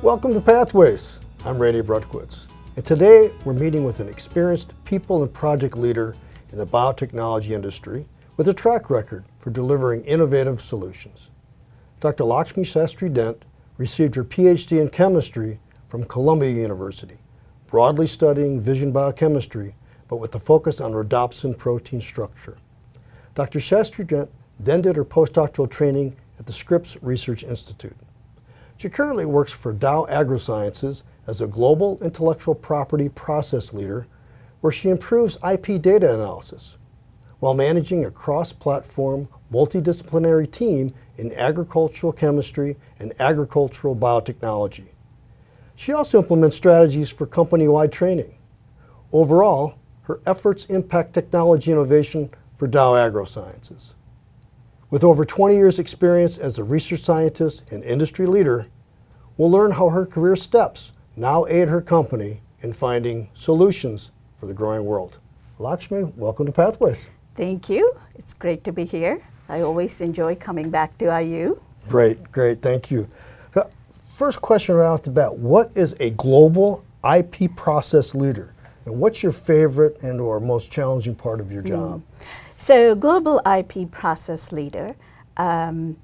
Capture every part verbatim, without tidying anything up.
Welcome to Pathways. I'm Randy Brutkowitz, and today we're meeting with an experienced people and project leader in the biotechnology industry with a track record for delivering innovative solutions. Doctor Lakshmi Sastry-Dent received her P H D in chemistry from Columbia University, broadly studying vision biochemistry, but with a focus on rhodopsin protein structure. Doctor Sastry-Dent then did her postdoctoral training at the Scripps Research Institute. She currently works for Dow AgroSciences as a global intellectual property process leader, where she improves I P data analysis while managing a cross-platform, multidisciplinary team in agricultural chemistry and agricultural biotechnology. She also implements strategies for company-wide training. Overall, her efforts impact technology innovation for Dow AgroSciences. With over twenty years experience as a research scientist and industry leader, we'll learn how her career steps now aid her company in finding solutions for the growing world. Lakshmi, welcome to Pathways. Thank you. It's great to be here. I always enjoy coming back to I U. Great, great, thank you. So, first question right off the bat, what is a global I P process leader? And what's your favorite and or most challenging part of your job? Mm. So global I P process leader um,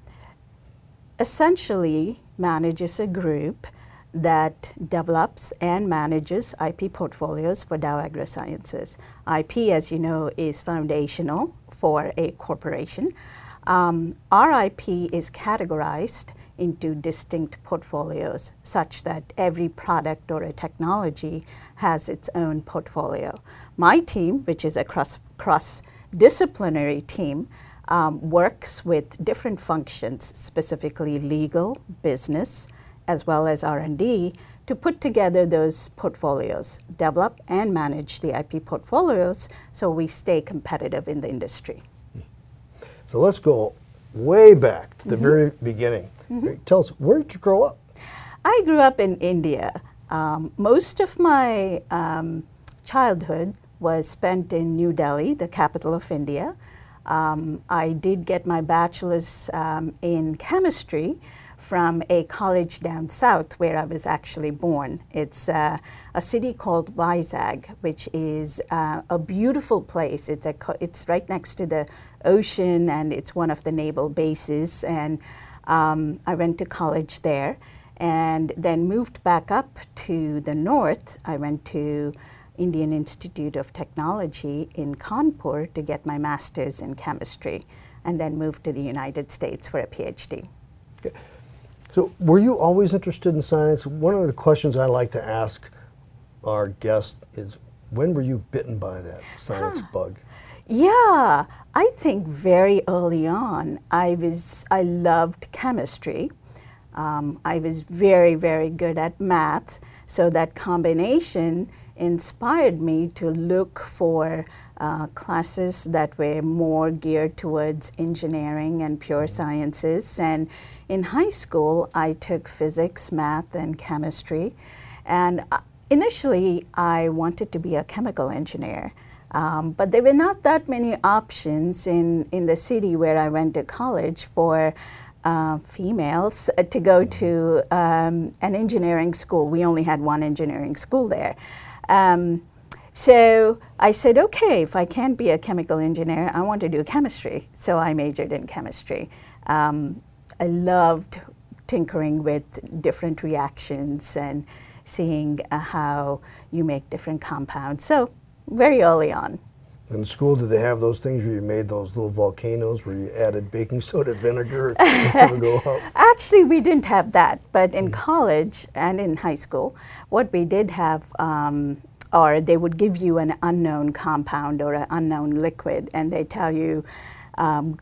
essentially manages a group that develops and manages I P portfolios for Dow AgroSciences. I P, as you know, is foundational for a corporation. Um, our I P is categorized into distinct portfolios such that every product or a technology has its own portfolio. My team, which is a cross, cross disciplinary team, um, works with different functions, specifically legal, business, as well as R and D, to put together those portfolios, develop and manage the I P portfolios so we stay competitive in the industry. So let's go way back to the mm-hmm. very beginning. Mm-hmm. Tell us, where did you grow up? I grew up in India. Um, most of my um, childhood was spent in New Delhi, the capital of India. Um, I did get my bachelor's um, in chemistry from a college down south where I was actually born. It's uh, a city called Vizag, which is uh, a beautiful place. It's, a co it's right next to the ocean, and it's one of the naval bases. And um, I went to college there and then moved back up to the north. I went to Indian Institute of Technology in Kanpur to get my master's in chemistry, and then moved to the United States for a P H D. Okay. So were you always interested in science? One of the questions I like to ask our guests is, when were you bitten by that science huh. bug? Yeah, I think very early on. I was, I loved chemistry. Um, I was very, very good at math, so that combination inspired me to look for uh, classes that were more geared towards engineering and pure sciences. And in high school, I took physics, math, and chemistry. And uh, initially, I wanted to be a chemical engineer. Um, but there were not that many options in, in the city where I went to college for Uh, females uh, to go to um, an engineering school. We only had one engineering school there. Um, so I said, okay, if I can't be a chemical engineer, I want to do chemistry. So I majored in chemistry. Um, I loved tinkering with different reactions and seeing uh, how you make different compounds. So very early on. In school, did they have those things where you made those little volcanoes where you added baking soda vinegar to go up? Actually, we didn't have that, but in mm. college and in high school, what we did have, um, or they would give you an unknown compound or an unknown liquid, and they tell you, um,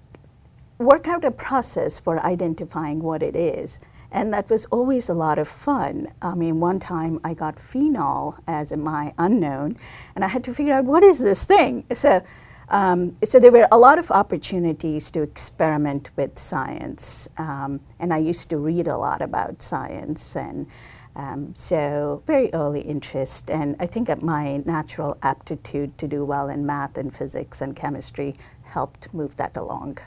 work out a process for identifying what it is. And that was always a lot of fun. I mean, one time I got phenol as my unknown, and I had to figure out, what is this thing? So, um, so there were a lot of opportunities to experiment with science. Um, and I used to read a lot about science. And um, so very early interest. And I think that my natural aptitude to do well in math and physics and chemistry helped move that along.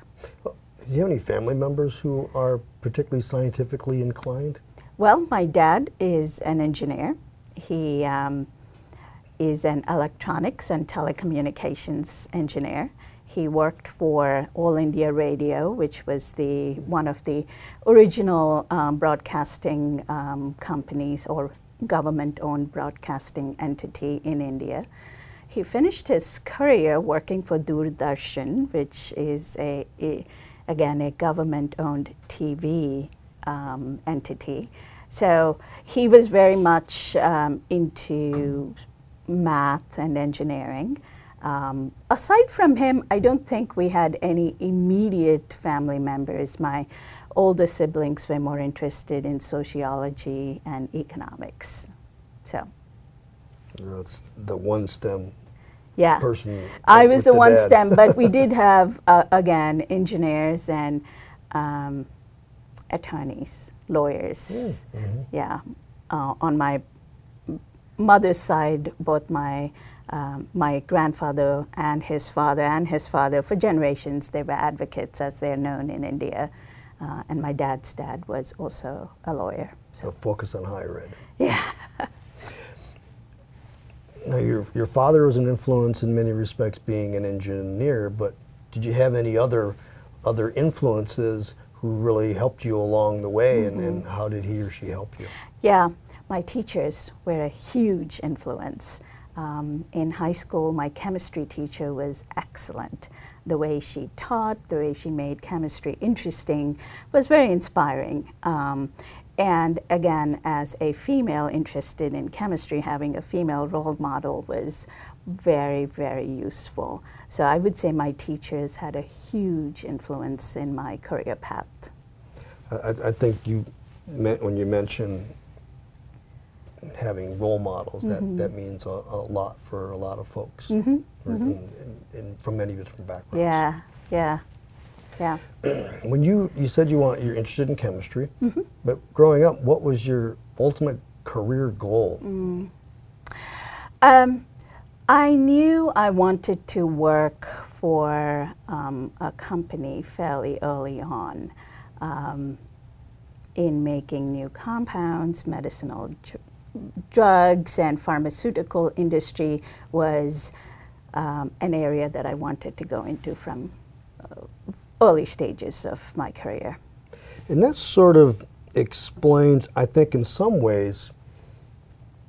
Well, Do you have any family members who are particularly scientifically inclined? Well, my dad is an engineer. He um, is an electronics and telecommunications engineer. He worked for All India Radio, which was the one of the original um, broadcasting um, companies or government-owned broadcasting entity in India. He finished his career working for Doordarshan, which is a, a again a government-owned T V um, entity. So he was very much um, into math and engineering. Um, aside from him, I don't think we had any immediate family members. My older siblings were more interested in sociology and economics. So, you know, it's the one STEM yeah. person. I was the, the one dad. STEM, but we did have, uh, again, engineers and um, attorneys, lawyers. Yeah, mm-hmm. yeah. Uh, on my mother's side, both my Um, my grandfather and his father and his father, for generations, they were advocates, as they're known in India. Uh, and my dad's dad was also a lawyer. So, so focus on higher ed. Yeah. Now, your, your father was an influence in many respects, being an engineer, but did you have any other, other influences who really helped you along the way, mm-hmm. and, and how did he or she help you? Yeah, my teachers were a huge influence. Um, in high school, my chemistry teacher was excellent. The way she taught, the way she made chemistry interesting was very inspiring. Um, and again, as a female interested in chemistry, having a female role model was very, very useful. So I would say my teachers had a huge influence in my career path. I, I think you meant when you mentioned having role models, mm-hmm. that, that means a, a lot for a lot of folks, mm-hmm. for, mm-hmm. in, in, in, from many different backgrounds. Yeah, yeah, yeah. When you, you said you want, you're interested in chemistry, mm-hmm. but growing up, what was your ultimate career goal? Mm. Um, I knew I wanted to work for um, a company fairly early on. Um, in making new compounds, medicinal dr drugs and pharmaceutical industry was um, an area that I wanted to go into from uh, early stages of my career. And that sort of explains, I think in some ways,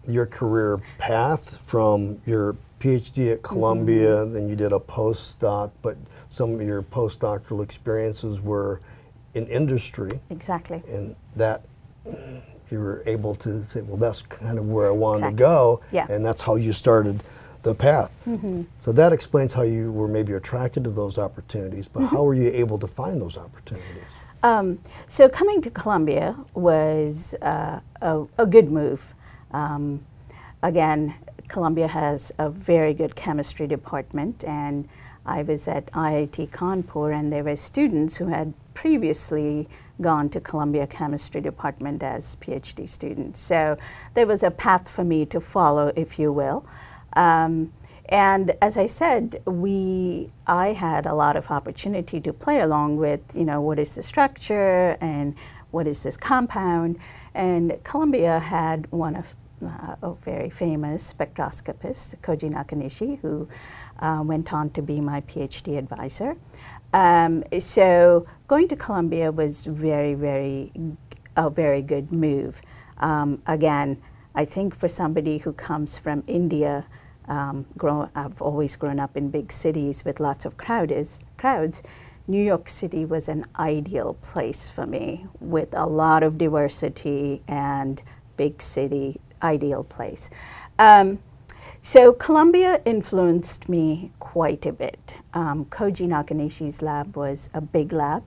your career path from your PhD at Columbia, mm-hmm. then you did a postdoc, but some of your postdoctoral experiences were in industry. Exactly. And that you were able to say, well, that's kind of where I wanted exactly. to go, yeah. and that's how you started the path. Mm-hmm. So that explains how you were maybe attracted to those opportunities, but mm-hmm. how were you able to find those opportunities? Um, so coming to Columbia was uh, a, a good move. Um, again, Columbia has a very good chemistry department, and I was at I I T Kanpur, and there were students who had previously gone to Columbia Chemistry Department as PhD students. So there was a path for me to follow, if you will. Um, and as I said, we, I had a lot of opportunity to play along with, you know, what is the structure and what is this compound. And Columbia had one of uh, a very famous spectroscopist, Koji Nakanishi, who uh, went on to be my PhD advisor. Um, so going to Columbia was very, very, a very good move. Um, again, I think for somebody who comes from India, um, grow, I've always grown up in big cities with lots of crowds, crowds. New York City was an ideal place for me, with a lot of diversity and big city, ideal place. Um, So Columbia influenced me quite a bit. Um, Koji Nakanishi's lab was a big lab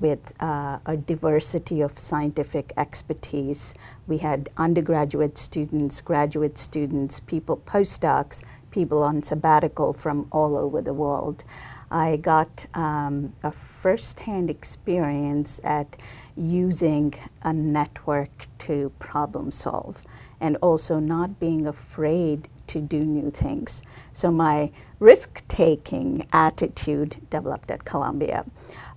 with uh, a diversity of scientific expertise. We had undergraduate students, graduate students, people postdocs, people on sabbatical from all over the world. I got um, a first-hand experience at using a network to problem solve, and also not being afraid to do new things. So my risk-taking attitude developed at Columbia.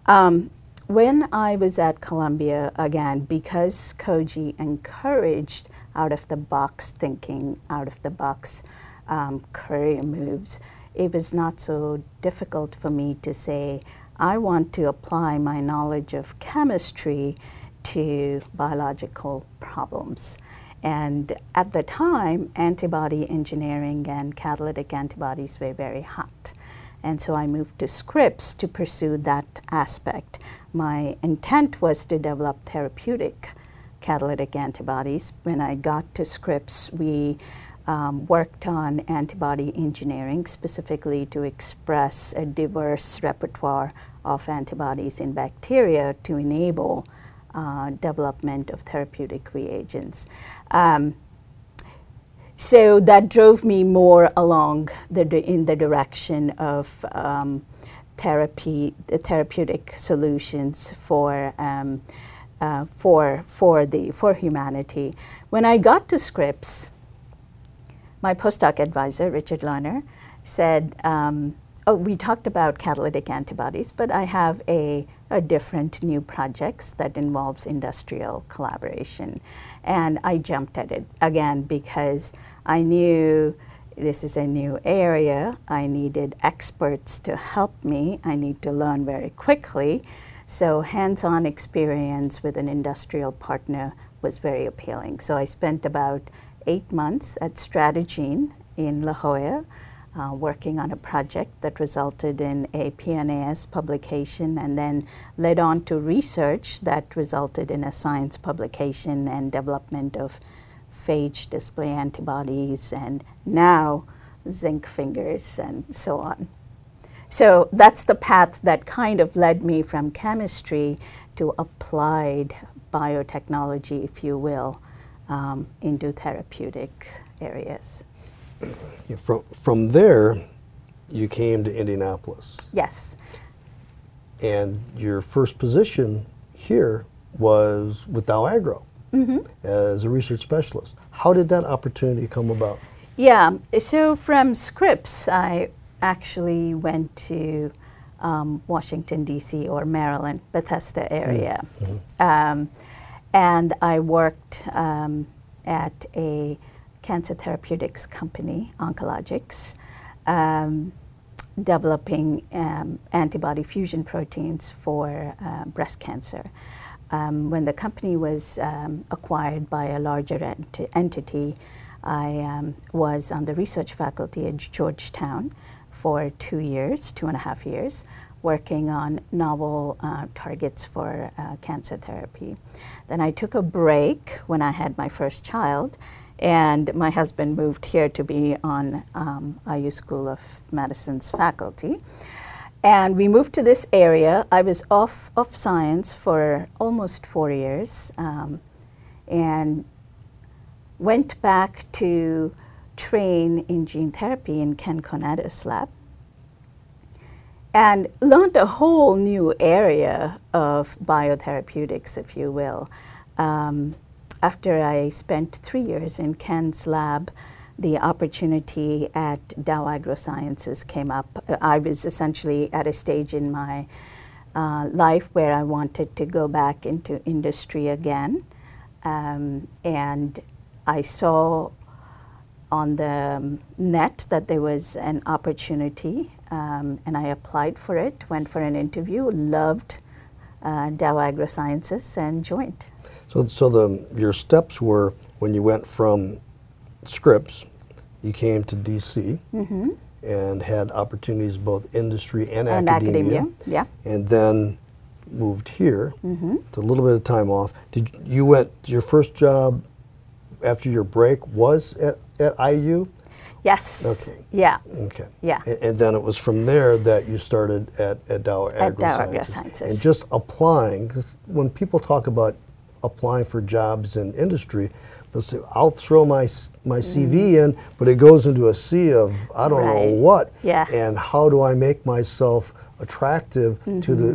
Um, When I was at Columbia, again, because Koji encouraged out-of-the-box thinking, out-of-the-box um, career moves, it was not so difficult for me to say, I want to apply my knowledge of chemistry to biological problems. And at the time, antibody engineering and catalytic antibodies were very hot. And so I moved to Scripps to pursue that aspect. My intent was to develop therapeutic catalytic antibodies. When I got to Scripps, we um, worked on antibody engineering, specifically to express a diverse repertoire of antibodies in bacteria to enable Uh, development of therapeutic reagents. Um, so that drove me more along the in the direction of um, therapy, the therapeutic solutions for um, uh, for for the for humanity. When I got to Scripps, my postdoc advisor Richard Lerner said, Um, Oh, we talked about catalytic antibodies, but I have a, a different new projects that involves industrial collaboration. And I jumped at it, again, because I knew this is a new area. I needed experts to help me. I need to learn very quickly. So hands-on experience with an industrial partner was very appealing. So I spent about eight months at Stratagene in La Jolla, Uh, working on a project that resulted in a P N A S publication and then led on to research that resulted in a science publication and development of phage display antibodies and now zinc fingers and so on. So that's the path that kind of led me from chemistry to applied biotechnology, if you will, um, into therapeutics areas. Yeah, from, from there, you came to Indianapolis. Yes. And your first position here was with Dow Agro, mm-hmm, as a research specialist. How did that opportunity come about? Yeah, so from Scripps, I actually went to um, Washington, D C or Maryland, Bethesda area. Mm-hmm. um, and I worked um, at a cancer therapeutics company, Oncologics, um, developing um, antibody fusion proteins for uh, breast cancer. Um, when the company was um, acquired by a larger ent entity, I um, was on the research faculty at Georgetown for two years, two and a half years, working on novel uh, targets for uh, cancer therapy. Then I took a break when I had my first child, and my husband moved here to be on um, I U School of Medicine's faculty. And we moved to this area. I was off of science for almost four years um, and went back to train in gene therapy in Ken Conatus' lab and learned a whole new area of biotherapeutics, if you will. Um, After I spent three years in Ken's lab, the opportunity at Dow AgroSciences came up. I was essentially at a stage in my uh, life where I wanted to go back into industry again. Um, and I saw on the net that there was an opportunity, um, and I applied for it, went for an interview, loved uh, Dow AgroSciences, and joined. So, so the, your steps were, when you went from Scripps, you came to D C, mm-hmm, and had opportunities both industry and, and academia, academia, yeah, and then moved here, mm-hmm, to a little bit of time off. Did you went, your first job after your break was at, at I U? Yes. Okay. Yeah. Okay. Yeah. And, and then it was from there that you started at, at Dow AgroSciences. And just applying, because when people talk about applying for jobs in industry, they'll say, I'll throw my my C V mm. in, but it goes into a sea of I don't right. know what. Yeah. And how do I make myself attractive mm-hmm. to the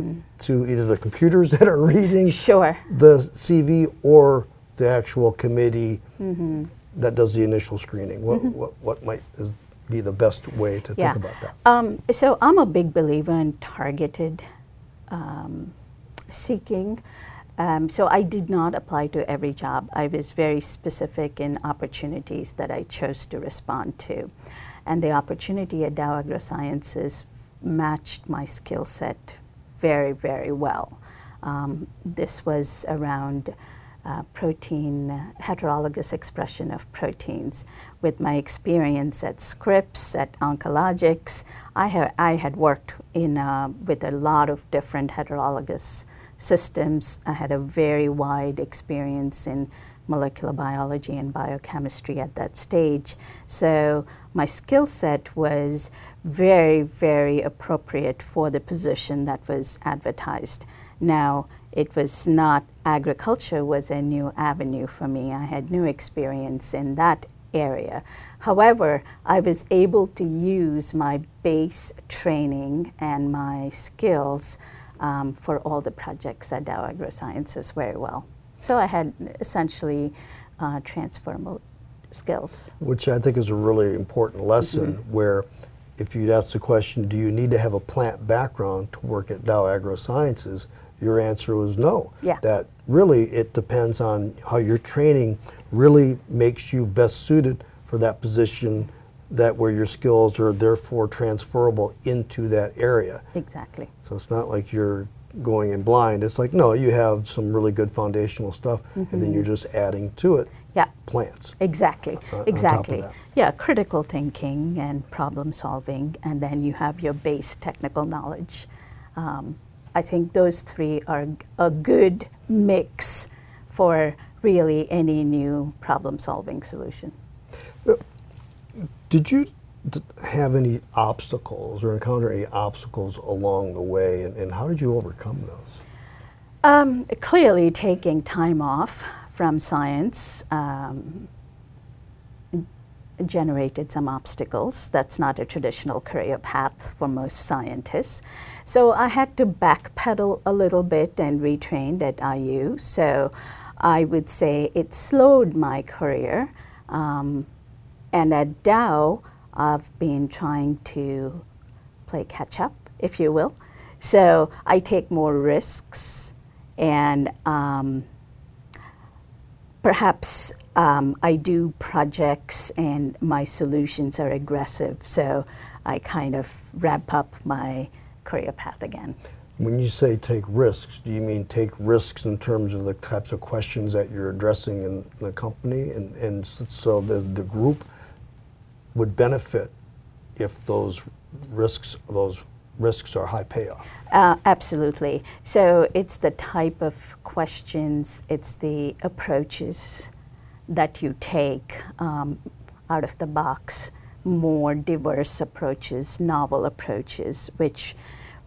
to either the computers that are reading sure. the C V or the actual committee mm-hmm. that does the initial screening? What mm-hmm. what, what might is, be the best way to yeah. think about that? Um, so I'm a big believer in targeted um, seeking. Um, so I did not apply to every job. I was very specific in opportunities that I chose to respond to. And the opportunity at Dow AgroSciences matched my skill set very, very well. Um, this was around uh, protein, uh, heterologous expression of proteins. With my experience at Scripps, at Oncologics, I, ha I had worked in, uh, with a lot of different heterologous systems. I had a very wide experience in molecular biology and biochemistry at that stage. So my skill set was very, very appropriate for the position that was advertised. Now, it was not, agriculture was a new avenue for me. I had no experience in that area. However, I was able to use my base training and my skills um, for all the projects at Dow AgroSciences very well. So I had essentially uh, transferable skills. Which I think is a really important lesson, mm-hmm. where if you'd ask the question, do you need to have a plant background to work at Dow AgroSciences, your answer was no. Yeah. That really it depends on how your training really makes you best suited for that position, that where your skills are therefore transferable into that area. Exactly. So it's not like you're going in blind. It's like, no, you have some really good foundational stuff, mm-hmm. and then you're just adding to it. Yeah. Plants. Exactly. On, exactly. On yeah, critical thinking and problem solving, and then you have your base technical knowledge. Um, I think those three are a good mix for really any new problem solving solution. Did you have any obstacles or encounter any obstacles along the way, and, and how did you overcome those? Um, clearly taking time off from science um, generated some obstacles. That's not a traditional career path for most scientists. So I had to backpedal a little bit and retrained at I U. So I would say it slowed my career. Um, and at Dow, I've been trying to play catch up, if you will. So I take more risks, and um, perhaps um, I do projects and my solutions are aggressive. So I kind of ramp up my career path again. When you say take risks, do you mean take risks in terms of the types of questions that you're addressing in the company? And, and so the, the group would benefit if those risks those risks are high payoff. Uh, absolutely. So it's the type of questions, it's the approaches that you take, um, out of the box, more diverse approaches, novel approaches, which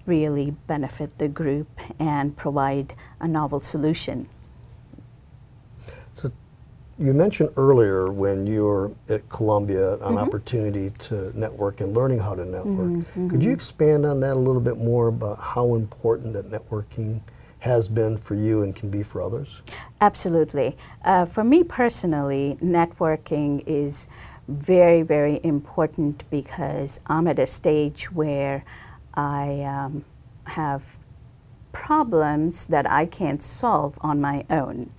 really benefit the group and provide a novel solution. You mentioned earlier when you were at Columbia, an mm-hmm. opportunity to network and learning how to network. Mm-hmm. Could you expand on that a little bit more about how important that networking has been for you and can be for others? Absolutely. Uh, for me personally, networking is very, very important because I'm at a stage where I um, have problems that I can't solve on my own.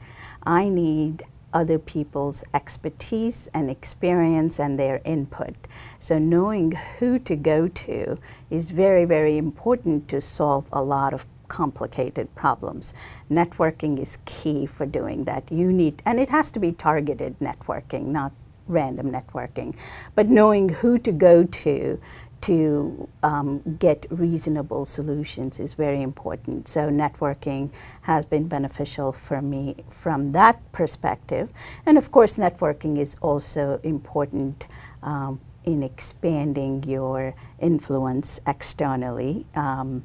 I need other people's expertise and experience and their input. So knowing who to go to is very, very important to solve a lot of complicated problems. Networking is key for doing that. You need, and it has to be targeted networking, not random networking, but knowing who to go to to um, get reasonable solutions is very important. So networking has been beneficial for me from that perspective. And of course, networking is also important um, in expanding your influence externally. Um,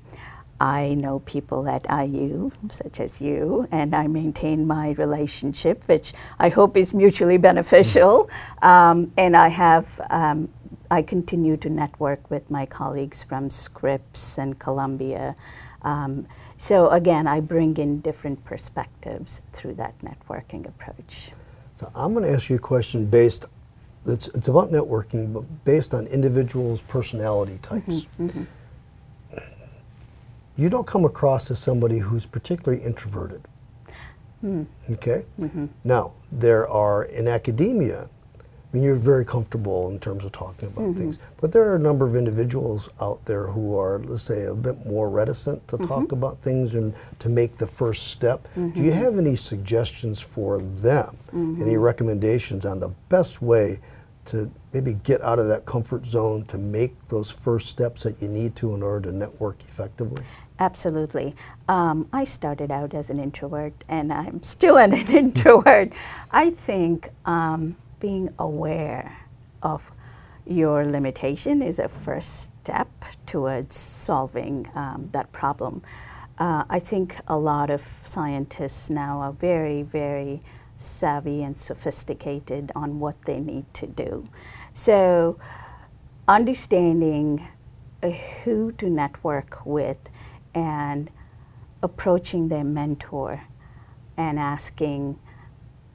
I know people at I U, such as you, and I maintain my relationship, which I hope is mutually beneficial. Um, and I have um, I continue to network with my colleagues from Scripps and Columbia. Um, so again, I bring in different perspectives through that networking approach. So I'm going to ask you a question based, it's, it's about networking, but based on individuals' personality types. Mm-hmm, mm-hmm. you don't come across as somebody who's particularly introverted. Mm. Okay? Mm-hmm. Now, there are, in academia, I mean, you're very comfortable in terms of talking about mm-hmm. things, but there are a number of individuals out there who are, let's say, a bit more reticent to mm-hmm. talk about things and to make the first step. Mm-hmm. Do you have any suggestions for them? Mm-hmm. Any recommendations on the best way to maybe get out of that comfort zone to make those first steps that you need to in order to network effectively? Absolutely. Um, I started out as an introvert, and I'm still an introvert. I think um, being aware of your limitation is a first step towards solving um, that problem. Uh, I think a lot of scientists now are very, very savvy and sophisticated on what they need to do. So understanding uh, who to network with and approaching their mentor and asking,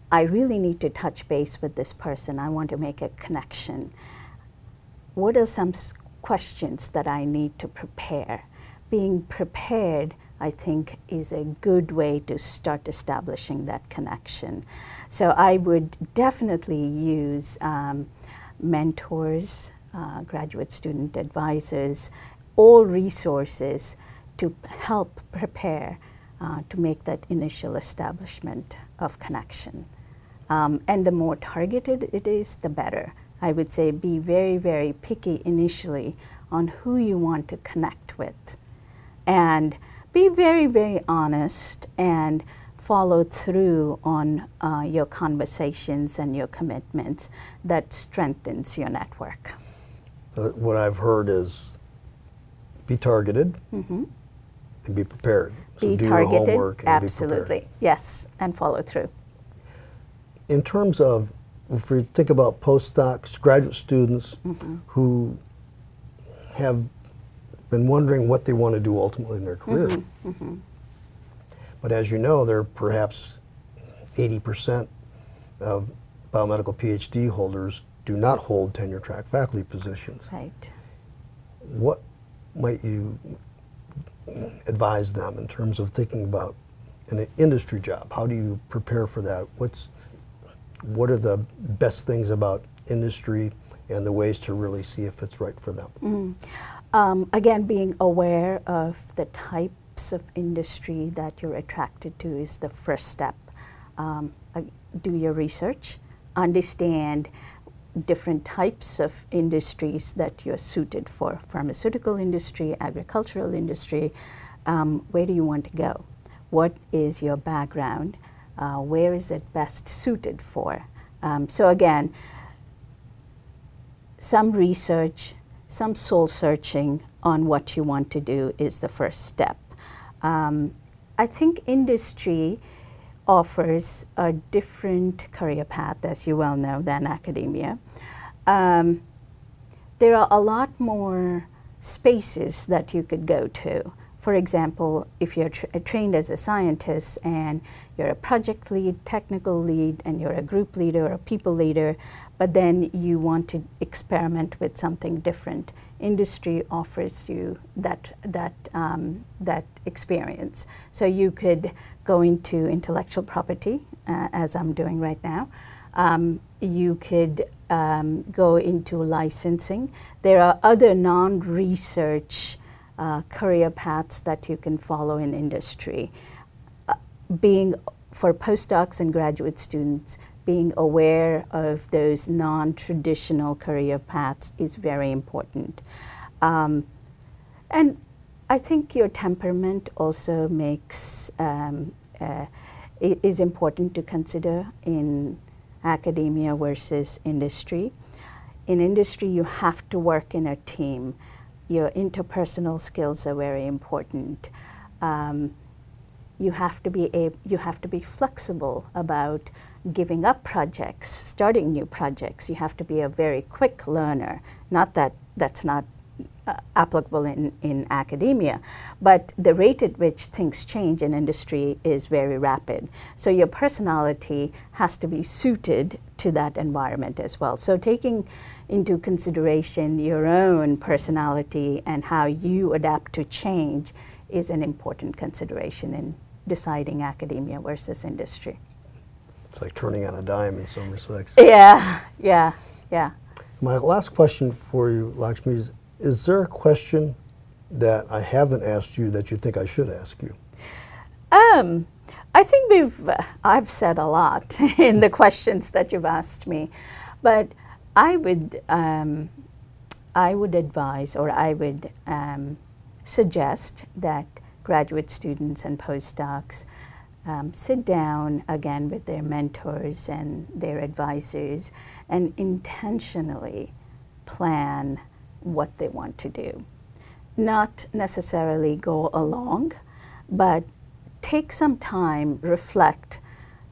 I really need to touch base with this person. I want to make a connection. What are some s- questions that I need to prepare? Being prepared, I think, is a good way to start establishing that connection. So I would definitely use um, mentors, uh, graduate student advisors, all resources to help prepare uh, to make that initial establishment of connection. Um, and the more targeted it is, the better. I would say be very, very picky initially on who you want to connect with. And be very, very honest and follow through on uh, your conversations and your commitments. That strengthens your network. Uh, what I've heard is be targeted. Mm-hmm. And be prepared. So be do targeted, your homework and absolutely. Be yes, and follow through. In terms of, if we think about postdocs, graduate students mm-hmm. who have been wondering what they want to do ultimately in their career, mm-hmm. Mm-hmm. but as you know, they're perhaps eighty percent of biomedical PhD holders do not hold tenure track faculty positions. Right. What might you advise them in terms of thinking about an industry job? How do you prepare for that? What's, what are the best things about industry and the ways to really see if it's right for them? Mm-hmm. Um, again, being aware of the types of industry that you're attracted to is the first step. Um, do your research, understand different types of industries that you're suited for, pharmaceutical industry, agricultural industry. Um, where do you want to go? What is your background? Uh, where is it best suited for? Um, so again, some research, some soul searching on what you want to do is the first step. Um, I think industry offers a different career path, as you well know, than academia. Um, there are a lot more spaces that you could go to. For example, if you're tra- trained as a scientist and you're a project lead, technical lead, and you're a group leader or a people leader, but then you want to experiment with something different, industry offers you that, that, um, that experience. So you could go into intellectual property, uh, as I'm doing right now. Um, you could um, go into licensing. There are other non-research Uh, career paths that you can follow in industry. Uh, being, for postdocs and graduate students, being aware of those non-traditional career paths is very important. Um, and I think your temperament also makes, um, uh, is important to consider in academia versus industry. In industry, you have to work in a team. Your interpersonal skills are very important. Um, you have to be ab- you have to be flexible about giving up projects, starting new projects. You have to be a very quick learner. Not that that's not uh, applicable in, in academia, but the rate at which things change in industry is very rapid. So your personality has to be suited to that environment as well. So taking into consideration your own personality and how you adapt to change is an important consideration in deciding academia versus industry. It's like turning on a dime in some respects. Yeah, yeah, yeah. My last question for you, Lakshmi, is, is there a question that I haven't asked you that you think I should ask you? Um, I think we've, uh, I've said a lot in the questions that you've asked me, but I would, um, I would advise or I would um, suggest that graduate students and postdocs um, sit down again with their mentors and their advisors and intentionally plan what they want to do. Not necessarily go along, but take some time, reflect,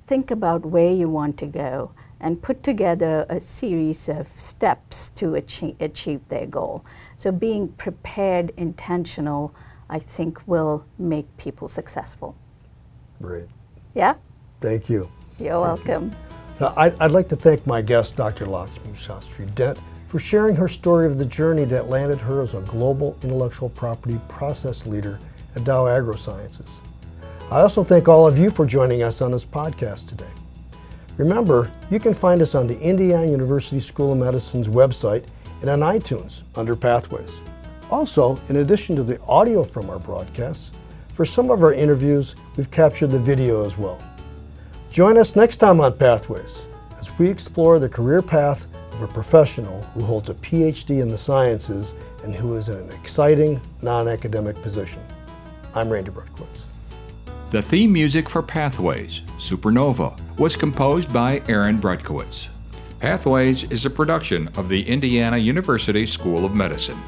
think about where you want to go, and put together a series of steps to achieve, achieve their goal. So being prepared, intentional, I think will make people successful. Great. Yeah? Thank you. You're welcome. Now, I'd, I'd like to thank my guest, Doctor Lakshmi Sastry-Dent, for sharing her story of the journey that landed her as a global intellectual property process leader at Dow AgroSciences. I also thank all of you for joining us on this podcast today. Remember, you can find us on the Indiana University School of Medicine's website and on iTunes under Pathways. Also, in addition to the audio from our broadcasts, for some of our interviews, we've captured the video as well. Join us next time on Pathways as we explore the career path of a professional who holds a P H D in the sciences and who is in an exciting, non-academic position. I'm Randy Brutkowitz. The theme music for Pathways, Supernova, was composed by Aaron Brutkowitz. Pathways is a production of the Indiana University School of Medicine.